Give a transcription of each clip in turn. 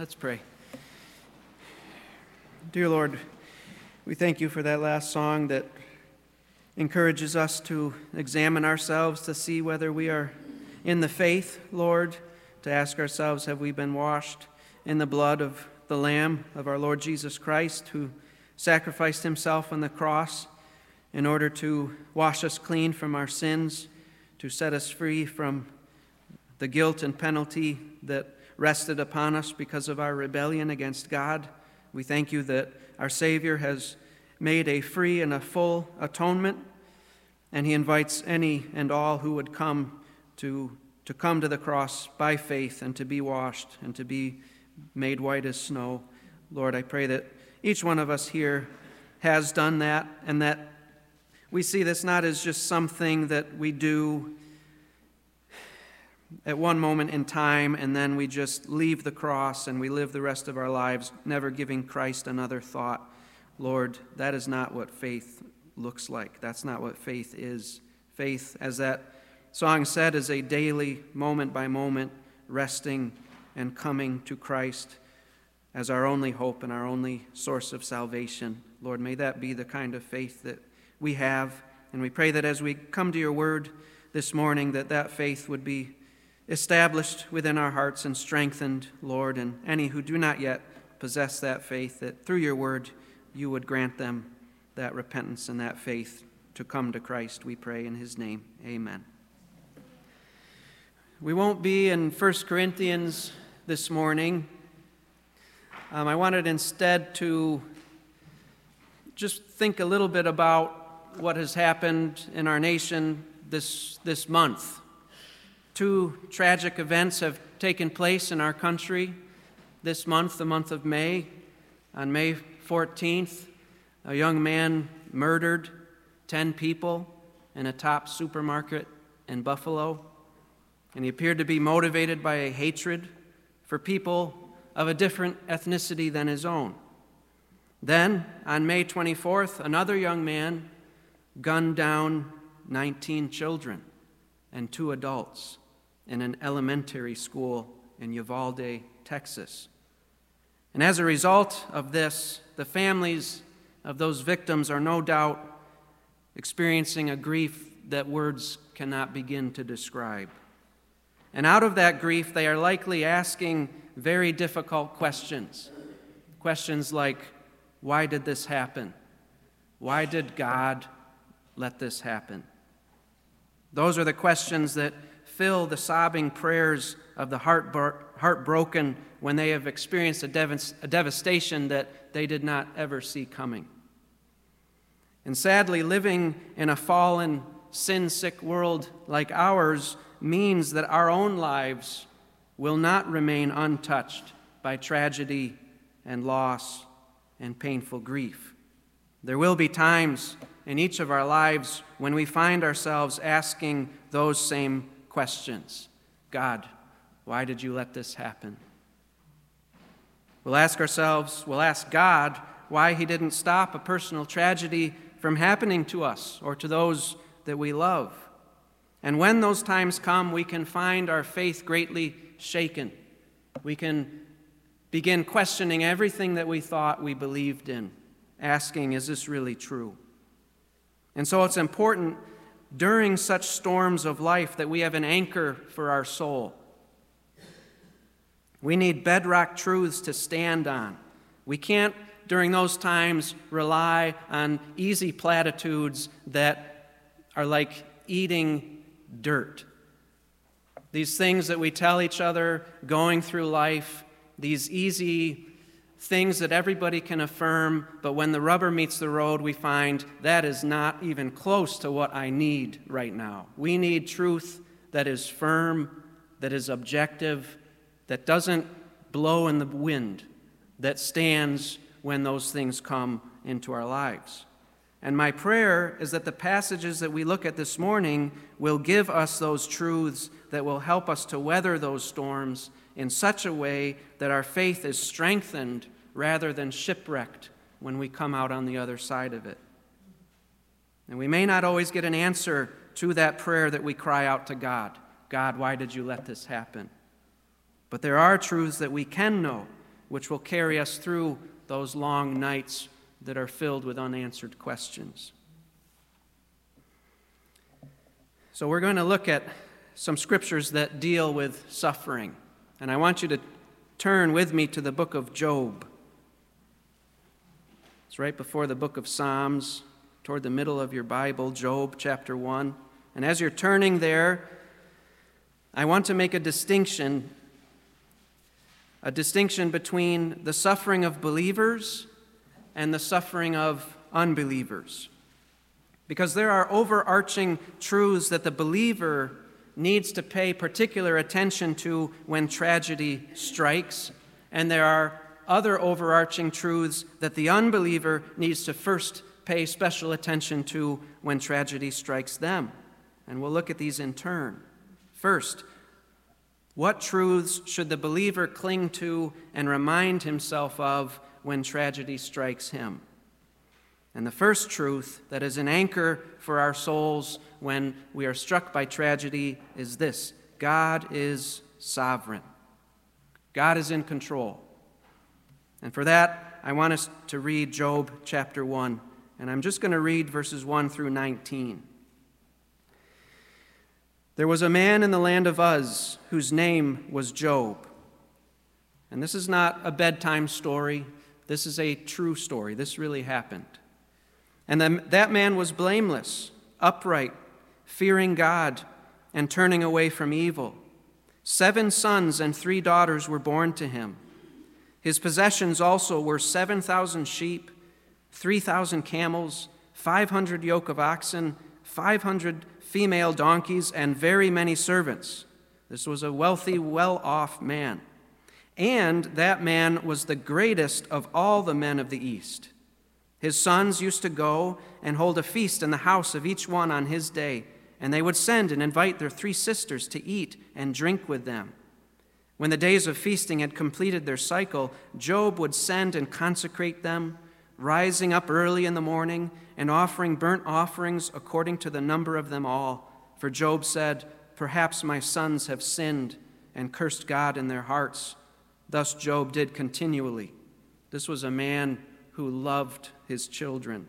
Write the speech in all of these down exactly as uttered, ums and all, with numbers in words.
Let's pray. Dear Lord, we thank you for that last song that encourages us to examine ourselves to see whether we are in the faith, Lord, to ask ourselves, have we been washed in the blood of the Lamb of our Lord Jesus Christ, who sacrificed himself on the cross in order to wash us clean from our sins, to set us free from the guilt and penalty that rested upon us because of our rebellion against God. We thank you that our Savior has made a free and a full atonement, and he invites any and all who would come to, to come to the cross by faith and to be washed and to be made white as snow. Lord, I pray that each one of us here has done that, and that we see this not as just something that we do at one moment in time and then we just leave the cross and we live the rest of our lives never giving Christ another thought. Lord, that is not what faith looks like. That's not what faith is. Faith, as that song said, is a daily, moment by moment, resting and coming to Christ as our only hope and our only source of salvation. Lord, may that be the kind of faith that we have, and we pray that as we come to your word this morning, that that faith would be established within our hearts and strengthened, Lord, and any who do not yet possess that faith, that through your word you would grant them that repentance and that faith to come to Christ, we pray in his name. Amen. We won't be in First Corinthians this morning. Um, I wanted instead to just think a little bit about what has happened in our nation this this month. Two tragic events have taken place in our country this month, the month of May. On May fourteenth, a young man murdered ten people in a Tops supermarket in Buffalo, and he appeared to be motivated by a hatred for people of a different ethnicity than his own. Then, on May twenty-fourth, another young man gunned down nineteen children and two adults in an elementary school in Uvalde, Texas. And as a result of this, the families of those victims are no doubt experiencing a grief that words cannot begin to describe. And out of that grief, they are likely asking very difficult questions. Questions like, why did this happen? Why did God let this happen? Those are the questions that fill the sobbing prayers of the heartbro- heartbroken when they have experienced a, dev- a devastation that they did not ever see coming. And sadly, living in a fallen, sin-sick world like ours means that our own lives will not remain untouched by tragedy and loss and painful grief. There will be times in each of our lives when we find ourselves asking those same questions. God, why did you let this happen? We'll ask ourselves, we'll ask God why he didn't stop a personal tragedy from happening to us or to those that we love. And when those times come, we can find our faith greatly shaken. We can begin questioning everything that we thought we believed in, asking, is this really true? And so it's important during such storms of life that we have an anchor for our soul. We need bedrock truths to stand on. We can't, during those times, rely on easy platitudes that are like eating dirt. These things that we tell each other going through life, these easy things that everybody can affirm, but when the rubber meets the road, we find that is not even close to what I need right now. We need truth that is firm, that is objective, that doesn't blow in the wind, that stands when those things come into our lives. And my prayer is that the passages that we look at this morning will give us those truths that will help us to weather those storms in such a way that our faith is strengthened rather than shipwrecked when we come out on the other side of it. And we may not always get an answer to that prayer that we cry out to God. God, why did you let this happen? But there are truths that we can know which will carry us through those long nights that are filled with unanswered questions. So we're going to look at some scriptures that deal with suffering. And I want you to turn with me to the book of Job. It's right before the book of Psalms, toward the middle of your Bible, Job chapter one. And as you're turning there, I want to make a distinction, a distinction between the suffering of believers and the suffering of unbelievers. Because there are overarching truths that the believer needs to pay particular attention to when tragedy strikes, and there are other overarching truths that the unbeliever needs to first pay special attention to when tragedy strikes them. And we'll look at these in turn. First, what truths should the believer cling to and remind himself of when tragedy strikes him? And the first truth that is an anchor for our souls when we are struck by tragedy is this: God is sovereign. God is in control. And for that, I want us to read Job chapter one. And I'm just going to read verses one through nineteen. There was a man in the land of Uz whose name was Job. And this is not a bedtime story. This is a true story. This really happened. And that man was blameless, upright, fearing God, and turning away from evil. Seven sons and three daughters were born to him. His possessions also were seven thousand sheep, three thousand camels, five hundred yoke of oxen, five hundred female donkeys, and very many servants. This was a wealthy, well-off man. And that man was the greatest of all the men of the East. His sons used to go and hold a feast in the house of each one on his day, and they would send and invite their three sisters to eat and drink with them. When the days of feasting had completed their cycle, Job would send and consecrate them, rising up early in the morning and offering burnt offerings according to the number of them all. For Job said, "Perhaps my sons have sinned and cursed God in their hearts." Thus Job did continually. This was a man who loved his children.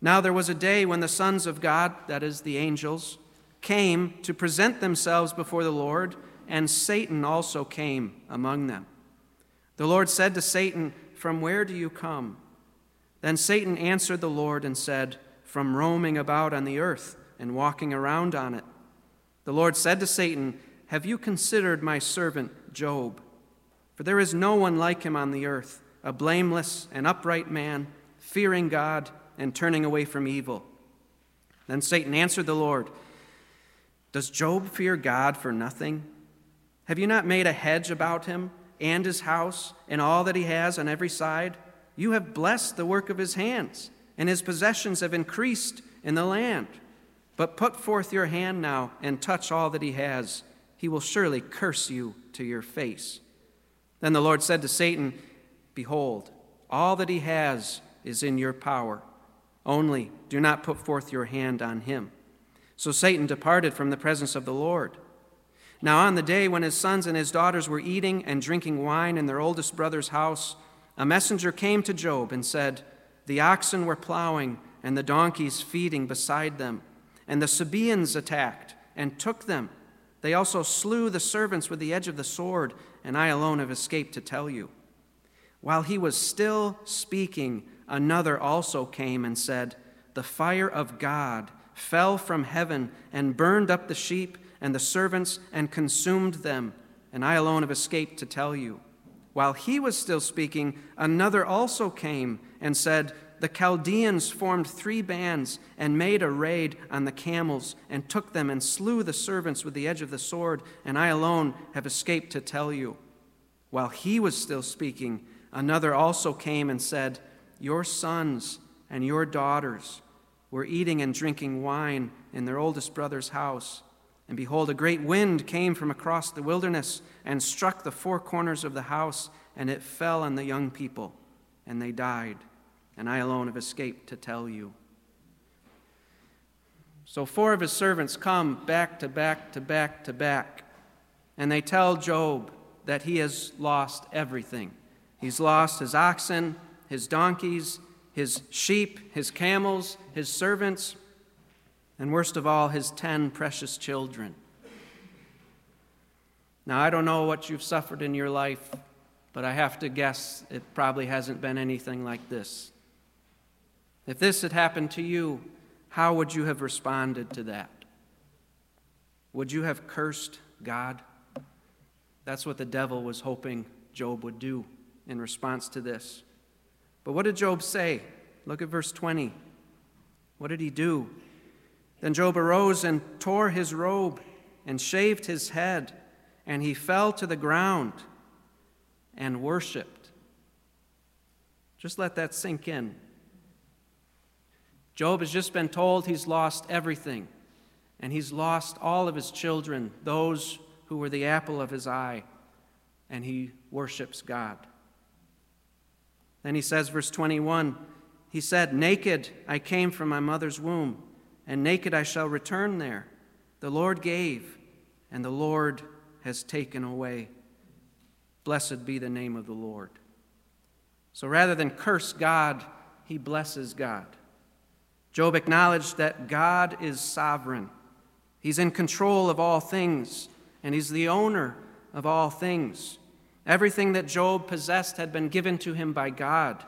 Now there was a day when the sons of God, that is the angels, came to present themselves before the Lord, and Satan also came among them. The Lord said to Satan, "From where do you come?" Then Satan answered the Lord and said, "From roaming about on the earth and walking around on it." The Lord said to Satan, "Have you considered my servant Job? For there is no one like him on the earth, a blameless and upright man, fearing God and turning away from evil." Then Satan answered the Lord, "Does Job fear God for nothing? Have you not made a hedge about him and his house and all that he has on every side? You have blessed the work of his hands, and his possessions have increased in the land. But put forth your hand now and touch all that he has. He will surely curse you to your face." Then the Lord said to Satan, "Behold, all that he has is in your power. Only do not put forth your hand on him." So Satan departed from the presence of the Lord. Now on the day when his sons and his daughters were eating and drinking wine in their oldest brother's house, a messenger came to Job and said, "The oxen were plowing and the donkeys feeding beside them, and the Sabaeans attacked and took them. They also slew the servants with the edge of the sword, and I alone have escaped to tell you." While he was still speaking, another also came and said, "The fire of God fell from heaven and burned up the sheep and the servants and consumed them, and I alone have escaped to tell you." While he was still speaking, another also came and said, "The Chaldeans formed three bands and made a raid on the camels and took them and slew the servants with the edge of the sword, and I alone have escaped to tell you." While he was still speaking, another also came and said, "Your sons and your daughters were eating and drinking wine in their oldest brother's house. And behold, a great wind came from across the wilderness and struck the four corners of the house, and it fell on the young people, and they died. And I alone have escaped to tell you." So four of his servants come back to back to back to back, and they tell Job that he has lost everything. He's lost his oxen, his donkeys, his sheep, his camels, his servants, and worst of all, his ten precious children. Now, I don't know what you've suffered in your life, but I have to guess it probably hasn't been anything like this. If this had happened to you, how would you have responded to that? Would you have cursed God? That's what the devil was hoping Job would do in response to this. But what did Job say? Look at verse twenty. What did he do? Then Job arose and tore his robe and shaved his head, and he fell to the ground and worshiped. Just let that sink in. Job has just been told he's lost everything, and he's lost all of his children, those who were the apple of his eye, and he worships God. Then he says, verse twenty-one, he said, "Naked I came from my mother's womb, and naked I shall return there. The Lord gave, and the Lord has taken away. Blessed be the name of the Lord." So rather than curse God, he blesses God. Job acknowledged that God is sovereign. He's in control of all things, and he's the owner of all things. Everything that Job possessed had been given to him by God,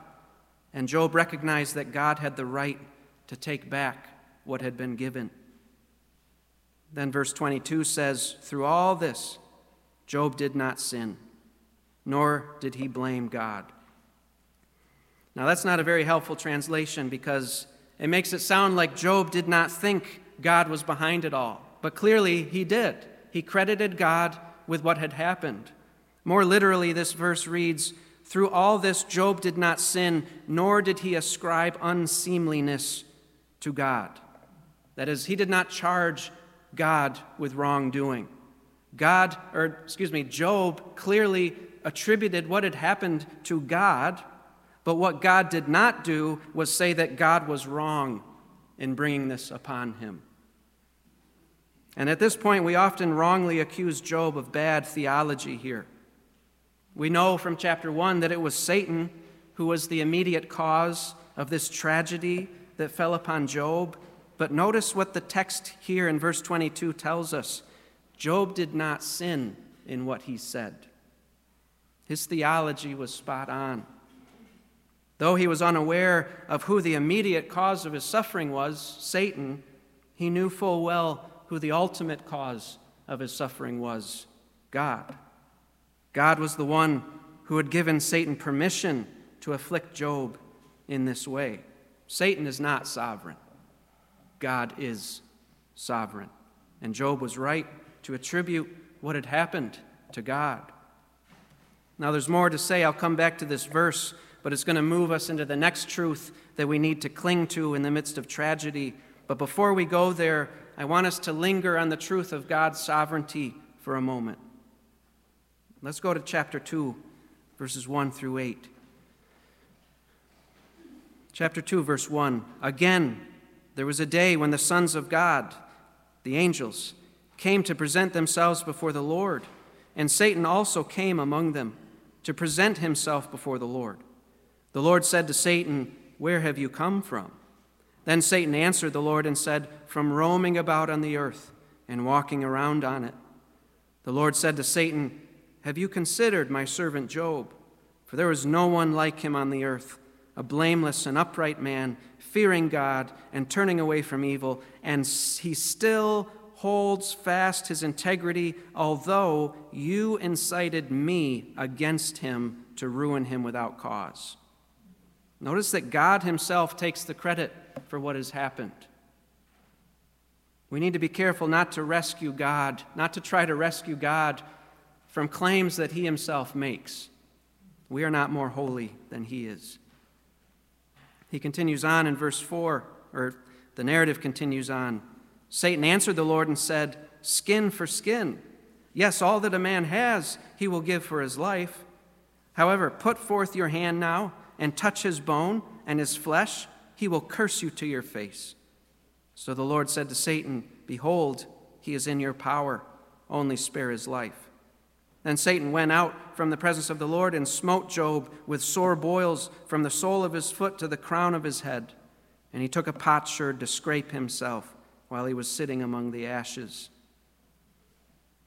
and Job recognized that God had the right to take back what had been given. Then verse twenty-two says, through all this, Job did not sin, nor did he blame God. Now, that's not a very helpful translation, because it makes it sound like Job did not think God was behind it all. But clearly, he did. He credited God with what had happened. More literally, this verse reads, through all this, Job did not sin, nor did he ascribe unseemliness to God. That is, he did not charge God with wrongdoing. God, or excuse me, Job clearly attributed what had happened to God, but what God did not do was say that God was wrong in bringing this upon him. And at this point, we often wrongly accuse Job of bad theology here. We know from chapter one that it was Satan who was the immediate cause of this tragedy that fell upon Job. But notice what the text here in verse twenty-two tells us. Job did not sin in what he said. His theology was spot on. Though he was unaware of who the immediate cause of his suffering was, Satan, he knew full well who the ultimate cause of his suffering was, God. God was the one who had given Satan permission to afflict Job in this way. Satan is not sovereign. God is sovereign. And Job was right to attribute what had happened to God. Now, there's more to say. I'll come back to this verse, but it's going to move us into the next truth that we need to cling to in the midst of tragedy. But before we go there, I want us to linger on the truth of God's sovereignty for a moment. Let's go to chapter two, verses one through eight. Chapter two, verse one. Again, there was a day when the sons of God, the angels, came to present themselves before the Lord, and Satan also came among them to present himself before the Lord. The Lord said to Satan, "Where have you come from?" Then Satan answered the Lord and said, "From roaming about on the earth and walking around on it." The Lord said to Satan, "Have you considered my servant Job? For there is no one like him on the earth, a blameless and upright man, fearing God and turning away from evil, and he still holds fast his integrity, although you incited me against him to ruin him without cause." Notice that God himself takes the credit for what has happened. We need to be careful not to rescue God, not to try to rescue God from claims that he himself makes. We are not more holy than he is. He continues on in verse four, or the narrative continues on. Satan answered the Lord and said, "Skin for skin. Yes, all that a man has, he will give for his life. However, put forth your hand now and touch his bone and his flesh. He will curse you to your face." So the Lord said to Satan, "Behold, he is in your power. Only spare his life." Then Satan went out from the presence of the Lord and smote Job with sore boils from the sole of his foot to the crown of his head. And he took a potsherd to scrape himself while he was sitting among the ashes.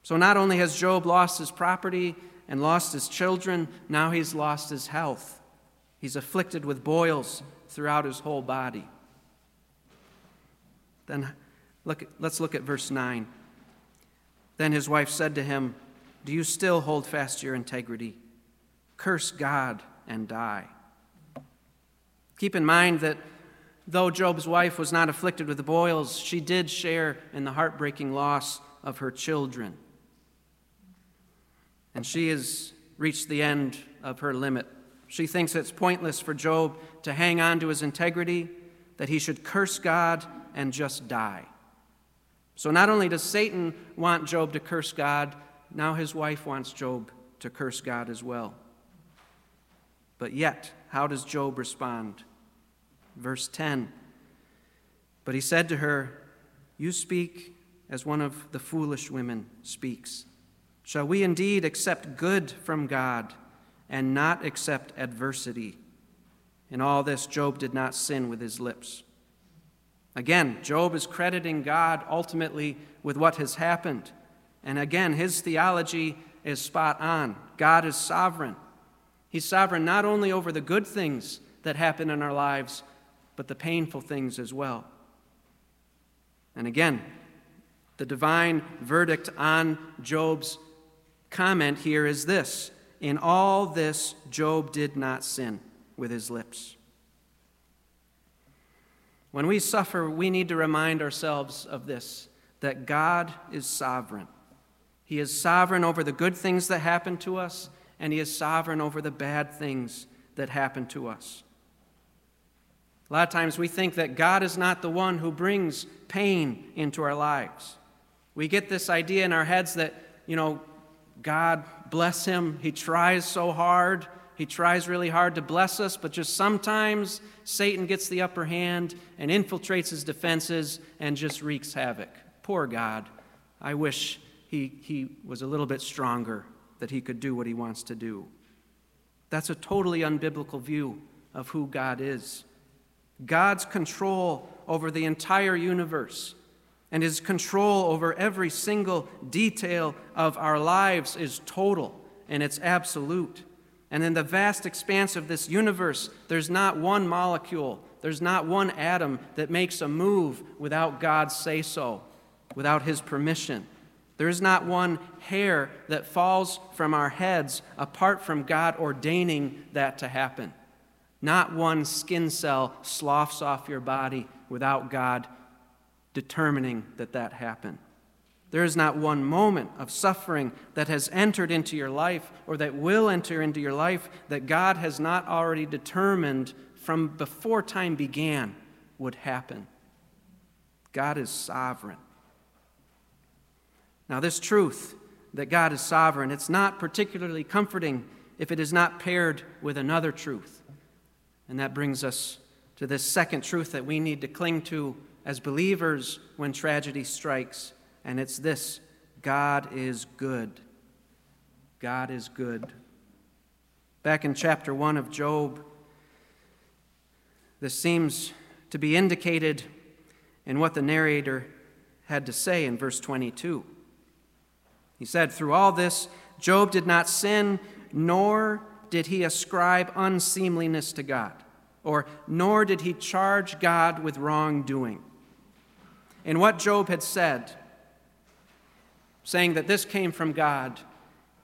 So not only has Job lost his property and lost his children, now he's lost his health. He's afflicted with boils throughout his whole body. Then look, let's look at verse nine. Then his wife said to him, "Do you still hold fast to your integrity? Curse God and die." Keep in mind that though Job's wife was not afflicted with the boils, she did share in the heartbreaking loss of her children. And she has reached the end of her limit. She thinks it's pointless for Job to hang on to his integrity, that he should curse God and just die. So not only does Satan want Job to curse God, now his wife wants Job to curse God as well. But yet, how does Job respond? Verse ten, but he said to her, "You speak as one of the foolish women speaks. Shall we indeed accept good from God and not accept adversity?" In all this, Job did not sin with his lips. Again, Job is crediting God ultimately with what has happened. And again, his theology is spot on. God is sovereign. He's sovereign not only over the good things that happen in our lives, but the painful things as well. And again, the divine verdict on Job's comment here is this: in all this, Job did not sin with his lips. When we suffer, we need to remind ourselves of this, that God is sovereign. He is sovereign over the good things that happen to us, and he is sovereign over the bad things that happen to us. A lot of times we think that God is not the one who brings pain into our lives. We get this idea in our heads that, you know, God bless him. He tries so hard. He tries really hard to bless us, but just sometimes Satan gets the upper hand and infiltrates his defenses and just wreaks havoc. Poor God. I wish he, he was a little bit stronger, that he could do what he wants to do. That's a totally unbiblical view of who God is. God's control over the entire universe and his control over every single detail of our lives is total and it's absolute. And in the vast expanse of this universe, there's not one molecule, there's not one atom that makes a move without God's say-so, without his permission. There is not one hair that falls from our heads apart from God ordaining that to happen. Not one skin cell sloughs off your body without God determining that that happened. There is not one moment of suffering that has entered into your life or that will enter into your life that God has not already determined from before time began would happen. God is sovereign. Now, this truth that God is sovereign, it's not particularly comforting if it is not paired with another truth. And that brings us to this second truth that we need to cling to as believers when tragedy strikes, and it's this: God is good. God is good. Back in chapter one of Job, this seems to be indicated in what the narrator had to say in verse twenty-two. He said, "Through all this, Job did not sin, nor did he ascribe unseemliness to God, or nor did he charge God with wrongdoing." In what Job had said, saying that this came from God,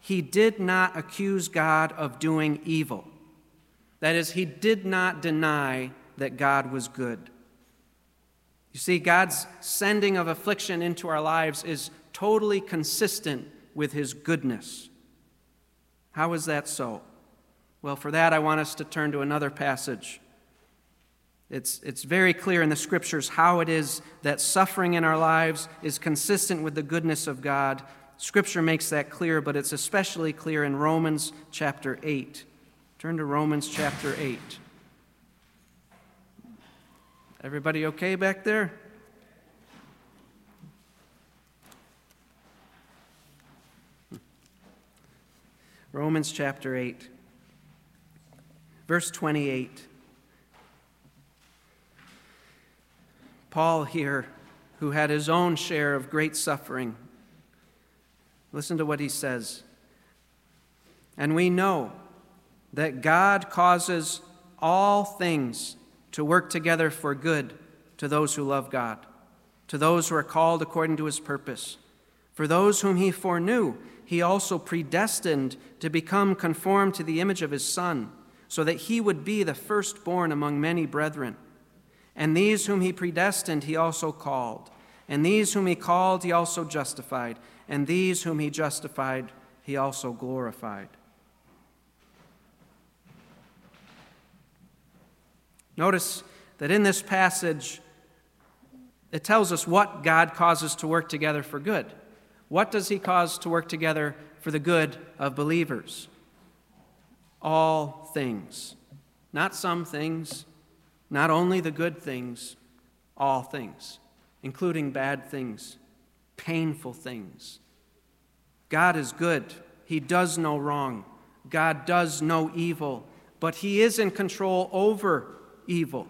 he did not accuse God of doing evil. That is, he did not deny that God was good. You see, God's sending of affliction into our lives is totally consistent with his goodness. How is that so? Well, for that, I want us to turn to another passage. It's, it's very clear in the Scriptures how it is that suffering in our lives is consistent with the goodness of God. Scripture makes that clear, but it's especially clear in Romans chapter eight. Turn to Romans chapter eight. Everybody okay back there? Romans chapter eight, verse twenty-eight. Paul here, who had his own share of great suffering, listen to what he says. And we know that God causes all things to work together for good to those who love God, to those who are called according to his purpose. For those whom he foreknew, he also predestined to become conformed to the image of his Son, so that he would be the firstborn among many brethren. And these whom he predestined, he also called. And these whom he called, he also justified. And these whom he justified, he also glorified. Notice that in this passage, it tells us what God causes to work together for good. What does he cause to work together for the good of believers? All things. Not some things, not only the good things, all things, including bad things, painful things. God is good. He does no wrong. God does no evil, but he is in control over evil,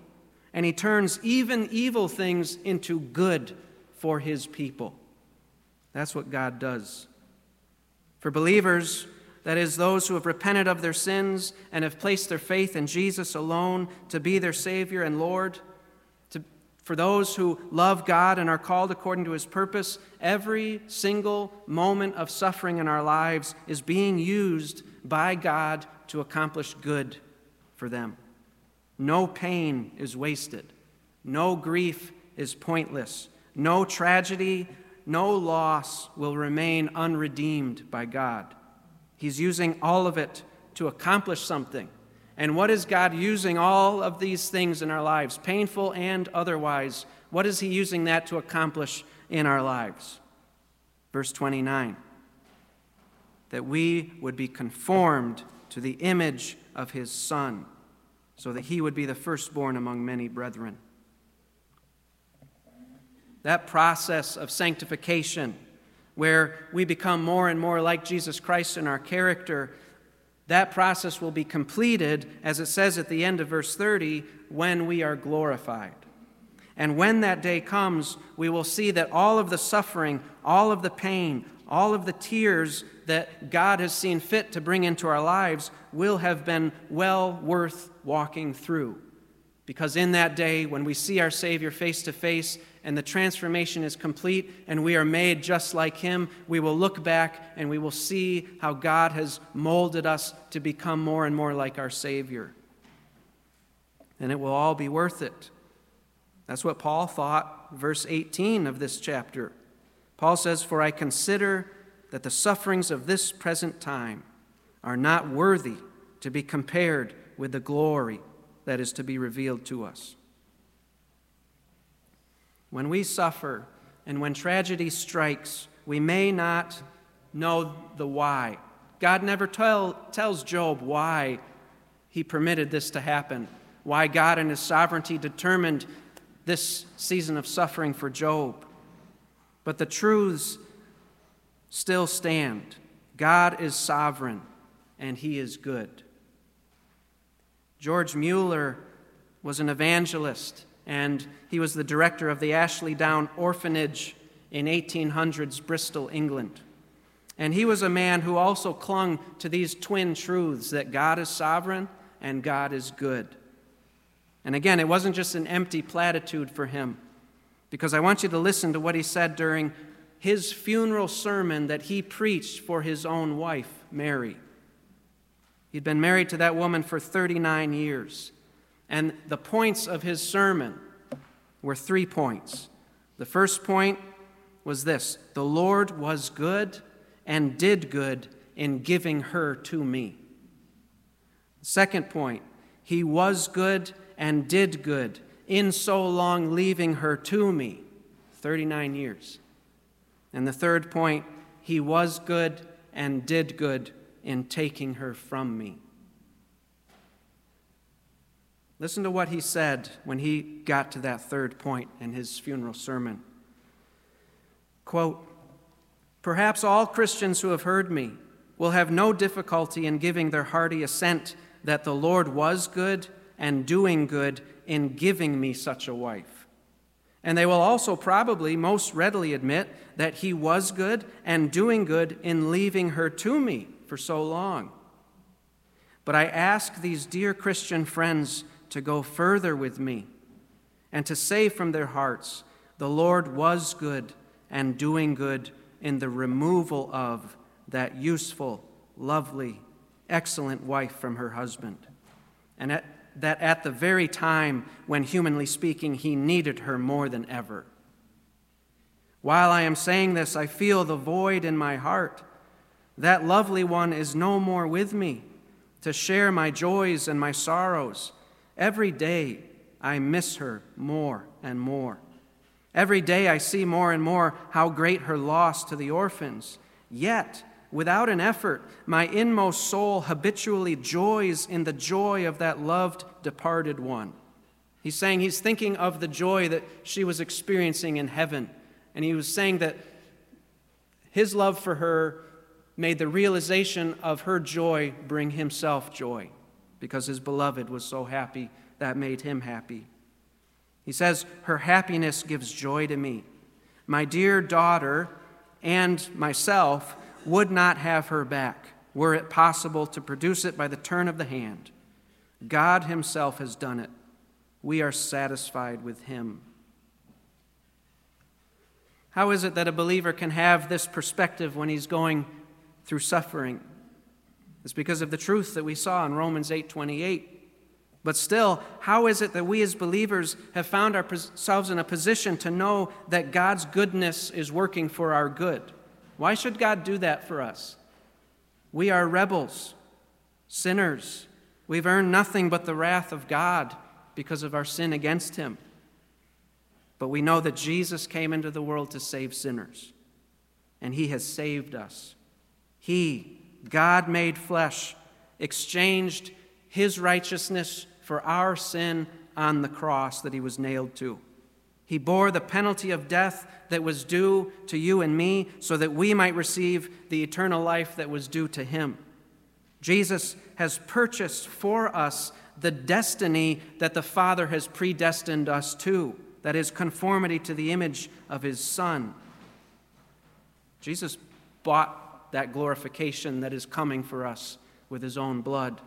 and he turns even evil things into good for his people. That's what God does. For believers, that is, those who have repented of their sins and have placed their faith in Jesus alone to be their Savior and Lord, to, for those who love God and are called according to his purpose, every single moment of suffering in our lives is being used by God to accomplish good for them. No pain is wasted. No grief is pointless. No tragedy, no loss will remain unredeemed by God. He's using all of it to accomplish something. And what is God using all of these things in our lives, painful and otherwise? What is he using that to accomplish in our lives? Verse twenty-nine, that we would be conformed to the image of his Son, so that he would be the firstborn among many brethren. That process of sanctification, where we become more and more like Jesus Christ in our character, that process will be completed, as it says at the end of verse thirty, when we are glorified. And when that day comes, we will see that all of the suffering, all of the pain, all of the tears that God has seen fit to bring into our lives will have been well worth walking through. Because in that day, when we see our Savior face to face and the transformation is complete and we are made just like him, we will look back and we will see how God has molded us to become more and more like our Savior. And it will all be worth it. That's what Paul thought, verse eighteen of this chapter. Paul says, "For I consider that the sufferings of this present time are not worthy to be compared with the glory that is to be revealed to us." When we suffer and when tragedy strikes, we may not know the why. God never tell, tells Job why he permitted this to happen, why God in his sovereignty determined this season of suffering for Job. But the truths still stand. God is sovereign, and he is good. George Mueller was an evangelist, and he was the director of the Ashley Down Orphanage in eighteen hundreds Bristol, England. And he was a man who also clung to these twin truths, that God is sovereign and God is good. And again, it wasn't just an empty platitude for him, because I want you to listen to what he said during his funeral sermon that he preached for his own wife, Mary. He'd been married to that woman for thirty-nine years. And the points of his sermon were three points. The first point was this: the Lord was good and did good in giving her to me. The second point, he was good and did good in so long leaving her to me, thirty-nine years. And the third point, he was good and did good in taking her from me. Listen to what he said when he got to that third point in his funeral sermon. Quote, "Perhaps all Christians who have heard me will have no difficulty in giving their hearty assent that the Lord was good and doing good in giving me such a wife. And they will also probably most readily admit that he was good and doing good in leaving her to me for so long. But I ask these dear Christian friends to go further with me and to say from their hearts, the Lord was good and doing good in the removal of that useful, lovely, excellent wife from her husband. And at, that at the very time when, humanly speaking, he needed her more than ever. While I am saying this, I feel the void in my heart. That lovely one is no more with me to share my joys and my sorrows. Every day I miss her more and more. Every day I see more and more how great her loss to the orphans. Yet, without an effort, my inmost soul habitually joys in the joy of that loved departed one. He's saying he's thinking of the joy that she was experiencing in heaven. And he was saying that his love for her made the realization of her joy bring himself joy, because his beloved was so happy that made him happy. He says, her happiness gives joy to me. My dear daughter and myself would not have her back, were it possible to produce it by the turn of the hand. God himself has done it. We are satisfied with him. How is it that a believer can have this perspective when he's going through suffering? It's because of the truth that we saw in Romans eight twenty-eight. But still, how is it that we as believers have found ourselves in a position to know that God's goodness is working for our good? Why should God do that for us? We are rebels, sinners. We've earned nothing but the wrath of God because of our sin against him. But we know that Jesus came into the world to save sinners, and he has saved us. He, God made flesh, exchanged his righteousness for our sin on the cross that he was nailed to. He bore the penalty of death that was due to you and me so that we might receive the eternal life that was due to him. Jesus has purchased for us the destiny that the Father has predestined us to, that is conformity to the image of his Son. Jesus bought that glorification that is coming for us with his own blood,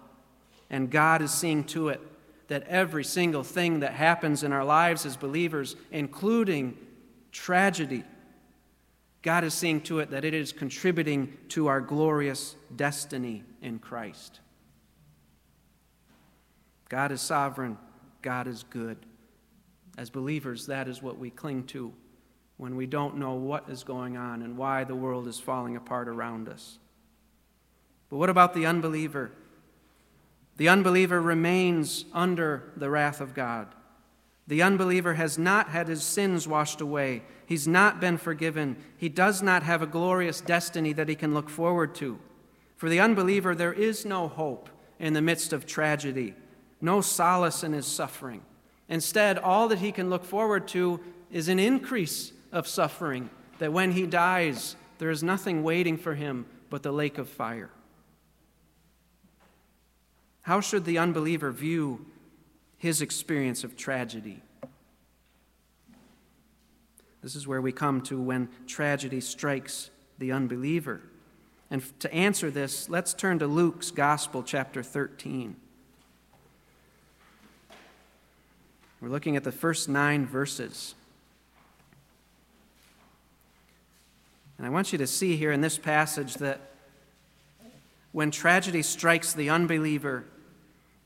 and God is seeing to it that every single thing that happens in our lives as believers, including tragedy, God is seeing to it that it is contributing to our glorious destiny in Christ. God is sovereign. God is good. As believers, that is what we cling to when we don't know what is going on and why the world is falling apart around us. But what about the unbeliever? The unbeliever remains under the wrath of God. The unbeliever has not had his sins washed away. He's not been forgiven. He does not have a glorious destiny that he can look forward to. For the unbeliever, there is no hope in the midst of tragedy, no solace in his suffering. Instead, all that he can look forward to is an increase of suffering, that when he dies, there is nothing waiting for him but the lake of fire. How should the unbeliever view his experience of tragedy? This is where we come to when tragedy strikes the unbeliever. And to answer this, let's turn to Luke's Gospel, chapter thirteen. We're looking at the first nine verses. And I want you to see here in this passage that when tragedy strikes the unbeliever,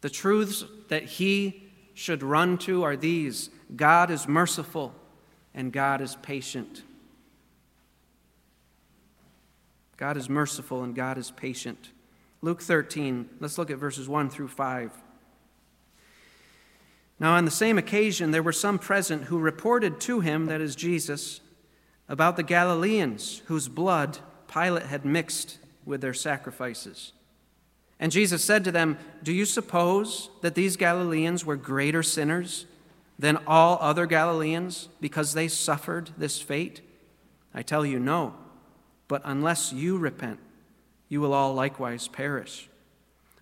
the truths that he should run to are these: God is merciful and God is patient. God is merciful and God is patient. Luke thirteen, let's look at verses one through five. Now on the same occasion there were some present who reported to him, that is Jesus, about the Galileans whose blood Pilate had mixed with their sacrifices. And Jesus said to them, "Do you suppose that these Galileans were greater sinners than all other Galileans because they suffered this fate? I tell you, no. But unless you repent, you will all likewise perish.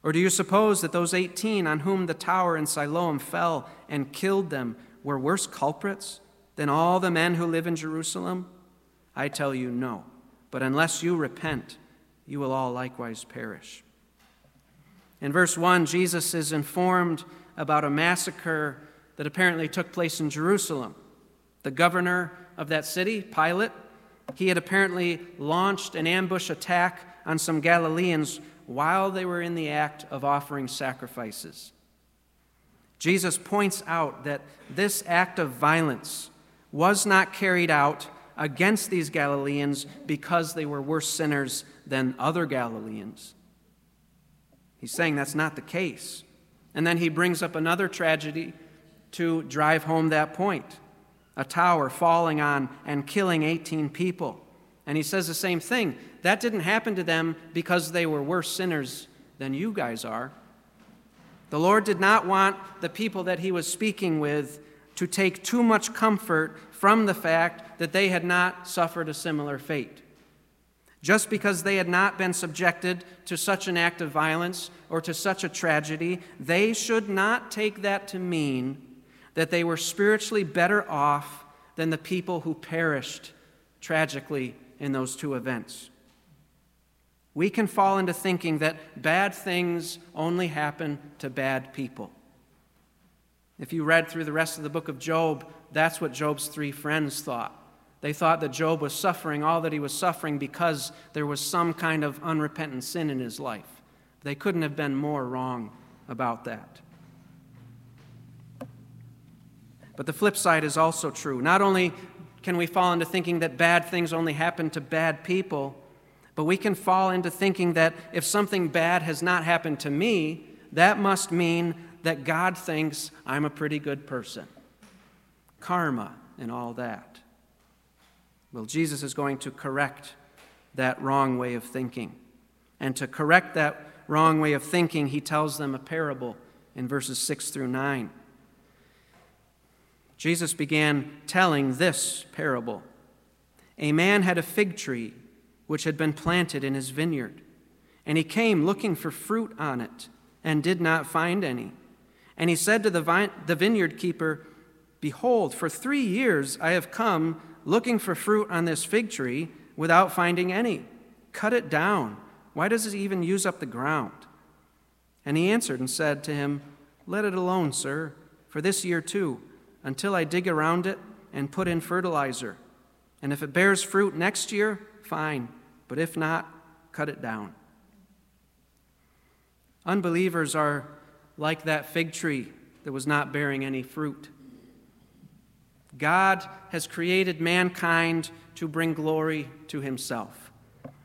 Or do you suppose that those eighteen on whom the tower in Siloam fell and killed them were worse culprits than all the men who live in Jerusalem? I tell you, no. But unless you repent, you will all likewise perish." In verse one, Jesus is informed about a massacre that apparently took place in Jerusalem. The governor of that city, Pilate, he had apparently launched an ambush attack on some Galileans while they were in the act of offering sacrifices. Jesus points out that this act of violence was not carried out against these Galileans because they were worse sinners than other Galileans. He's saying that's not the case. And then he brings up another tragedy to drive home that point, a tower falling on and killing eighteen people. And he says the same thing. That didn't happen to them because they were worse sinners than you guys are. The Lord did not want the people that he was speaking with to take too much comfort from the fact that they had not suffered a similar fate. Just because they had not been subjected to such an act of violence or to such a tragedy, they should not take that to mean that they were spiritually better off than the people who perished tragically in those two events. We can fall into thinking that bad things only happen to bad people. If you read through the rest of the book of Job, that's what Job's three friends thought. They thought that Job was suffering all that he was suffering because there was some kind of unrepentant sin in his life. They couldn't have been more wrong about that. But the flip side is also true. Not only can we fall into thinking that bad things only happen to bad people, but we can fall into thinking that if something bad has not happened to me, that must mean that God thinks I'm a pretty good person. Karma and all that. Well, Jesus is going to correct that wrong way of thinking. And to correct that wrong way of thinking, he tells them a parable in verses six through nine. Jesus began telling this parable. A man had a fig tree which had been planted in his vineyard, and he came looking for fruit on it and did not find any. And he said to the, vine- the vineyard keeper, "Behold, for three years I have come looking for fruit on this fig tree without finding any. Cut it down. Why does it even use up the ground?" And he answered and said to him, "Let it alone, sir, for this year too, until I dig around it and put in fertilizer. And if it bears fruit next year, fine, but if not, cut it down." Unbelievers are like that fig tree that was not bearing any fruit. God has created mankind to bring glory to himself.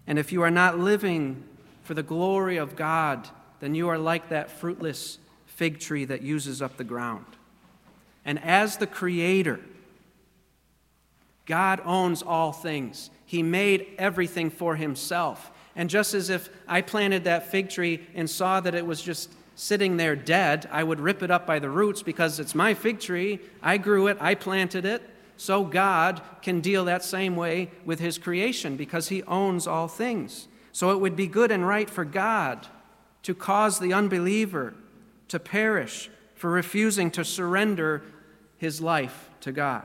And if you are not living for the glory of God, then you are like that fruitless fig tree that uses up the ground. And as the Creator, God owns all things. He made everything for himself. And just as if I planted that fig tree and saw that it was just sitting there dead, I would rip it up by the roots because it's my fig tree. I grew it. I planted it. So God can deal that same way with his creation because he owns all things. So it would be good and right for God to cause the unbeliever to perish for refusing to surrender his life to God.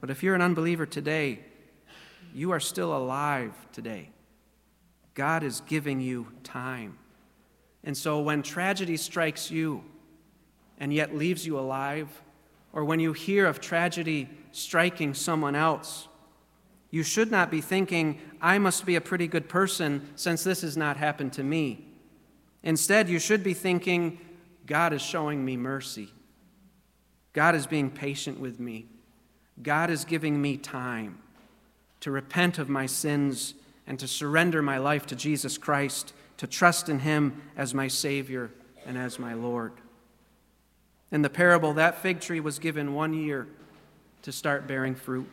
But if you're an unbeliever today, you are still alive today. God is giving you time. And so when tragedy strikes you and yet leaves you alive, or when you hear of tragedy striking someone else, you should not be thinking, I must be a pretty good person since this has not happened to me. Instead, you should be thinking, God is showing me mercy. God is being patient with me. God is giving me time to repent of my sins and to surrender my life to Jesus Christ, to trust in him as my Savior and as my Lord. In the parable, that fig tree was given one year to start bearing fruit.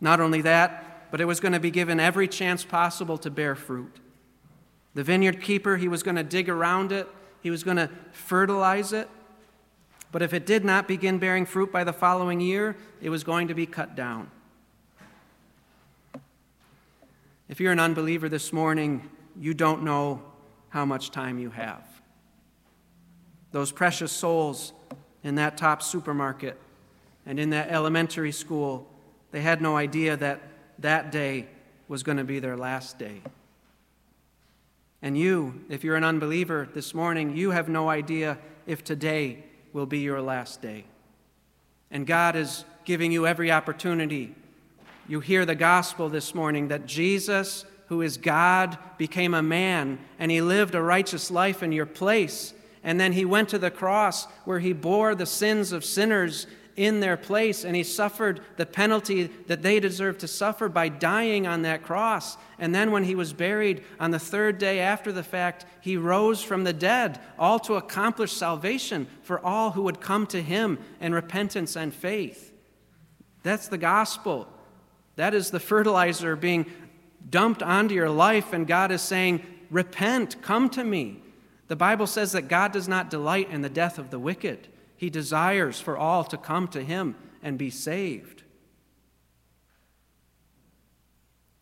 Not only that, but it was going to be given every chance possible to bear fruit. The vineyard keeper, he was going to dig around it, he was going to fertilize it, but if it did not begin bearing fruit by the following year, it was going to be cut down. If you're an unbeliever this morning, you don't know how much time you have. Those precious souls in that Tops supermarket and in that elementary school, they had no idea that that day was going to be their last day. And you, if you're an unbeliever this morning, you have no idea if today will be your last day. And God is giving you every opportunity. You hear the gospel this morning that Jesus, who is God, became a man, and he lived a righteous life in your place. And then he went to the cross where he bore the sins of sinners in their place, and he suffered the penalty that they deserved to suffer by dying on that cross. And then when he was buried on the third day after the fact, he rose from the dead, all to accomplish salvation for all who would come to him in repentance and faith. That's the gospel. That is the fertilizer being dumped onto your life, and God is saying, repent, come to me. The Bible says that God does not delight in the death of the wicked. He desires for all to come to him and be saved.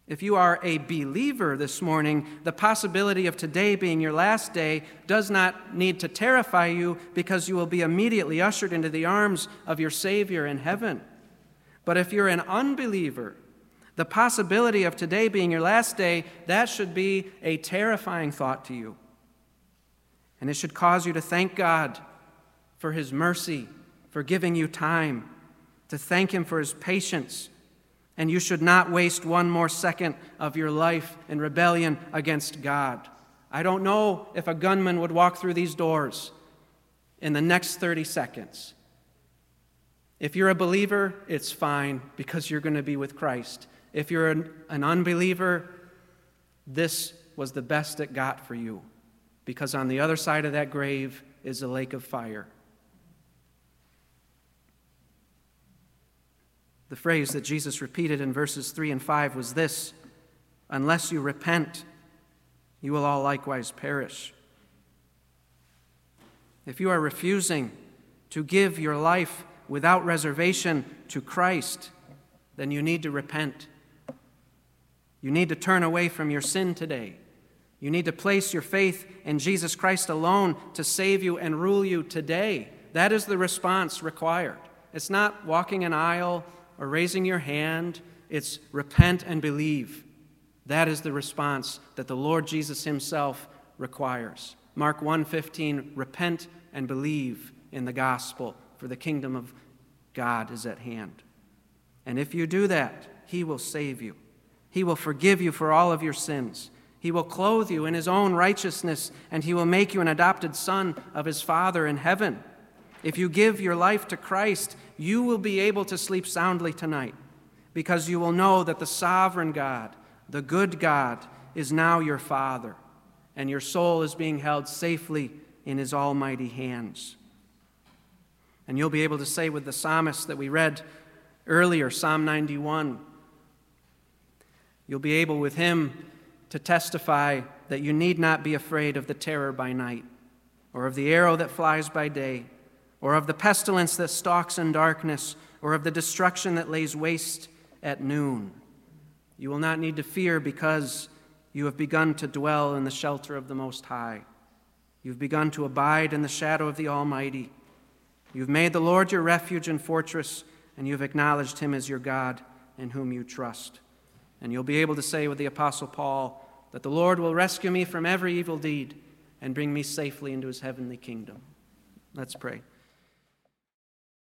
If you are a believer this morning, the possibility of today being your last day does not need to terrify you, because you will be immediately ushered into the arms of your Savior in heaven. But if you're an unbeliever, the possibility of today being your last day, that should be a terrifying thought to you. And it should cause you to thank God for his mercy, for giving you time, to thank him for his patience. And you should not waste one more second of your life in rebellion against God. I don't know if a gunman would walk through these doors in the next thirty seconds. If you're a believer, it's fine, because you're going to be with Christ. If you're an, an unbeliever, this was the best it got for you, because on the other side of that grave is a lake of fire. The phrase that Jesus repeated in verses three and five was this: unless you repent, you will all likewise perish. If you are refusing to give your life without reservation to Christ, then you need to repent. You need to turn away from your sin today. You need to place your faith in Jesus Christ alone to save you and rule you today. That is the response required. It's not walking an aisle or raising your hand. It's repent and believe. That is the response that the Lord Jesus himself requires. Mark one fifteen, repent and believe in the gospel, for the kingdom of God is at hand. And if you do that, he will save you. He will forgive you for all of your sins. He will clothe you in his own righteousness, and he will make you an adopted son of his Father in heaven. If you give your life to Christ, you will be able to sleep soundly tonight, because you will know that the sovereign God, the good God, is now your Father, and your soul is being held safely in his almighty hands. And you'll be able to say with the psalmist that we read earlier, Psalm ninety-one, you'll be able with him to testify that you need not be afraid of the terror by night, or of the arrow that flies by day, or of the pestilence that stalks in darkness, or of the destruction that lays waste at noon. You will not need to fear, because you have begun to dwell in the shelter of the Most High. You've begun to abide in the shadow of the Almighty. You've made the Lord your refuge and fortress, and you've acknowledged him as your God in whom you trust. And you'll be able to say with the Apostle Paul that the Lord will rescue me from every evil deed and bring me safely into his heavenly kingdom. Let's pray.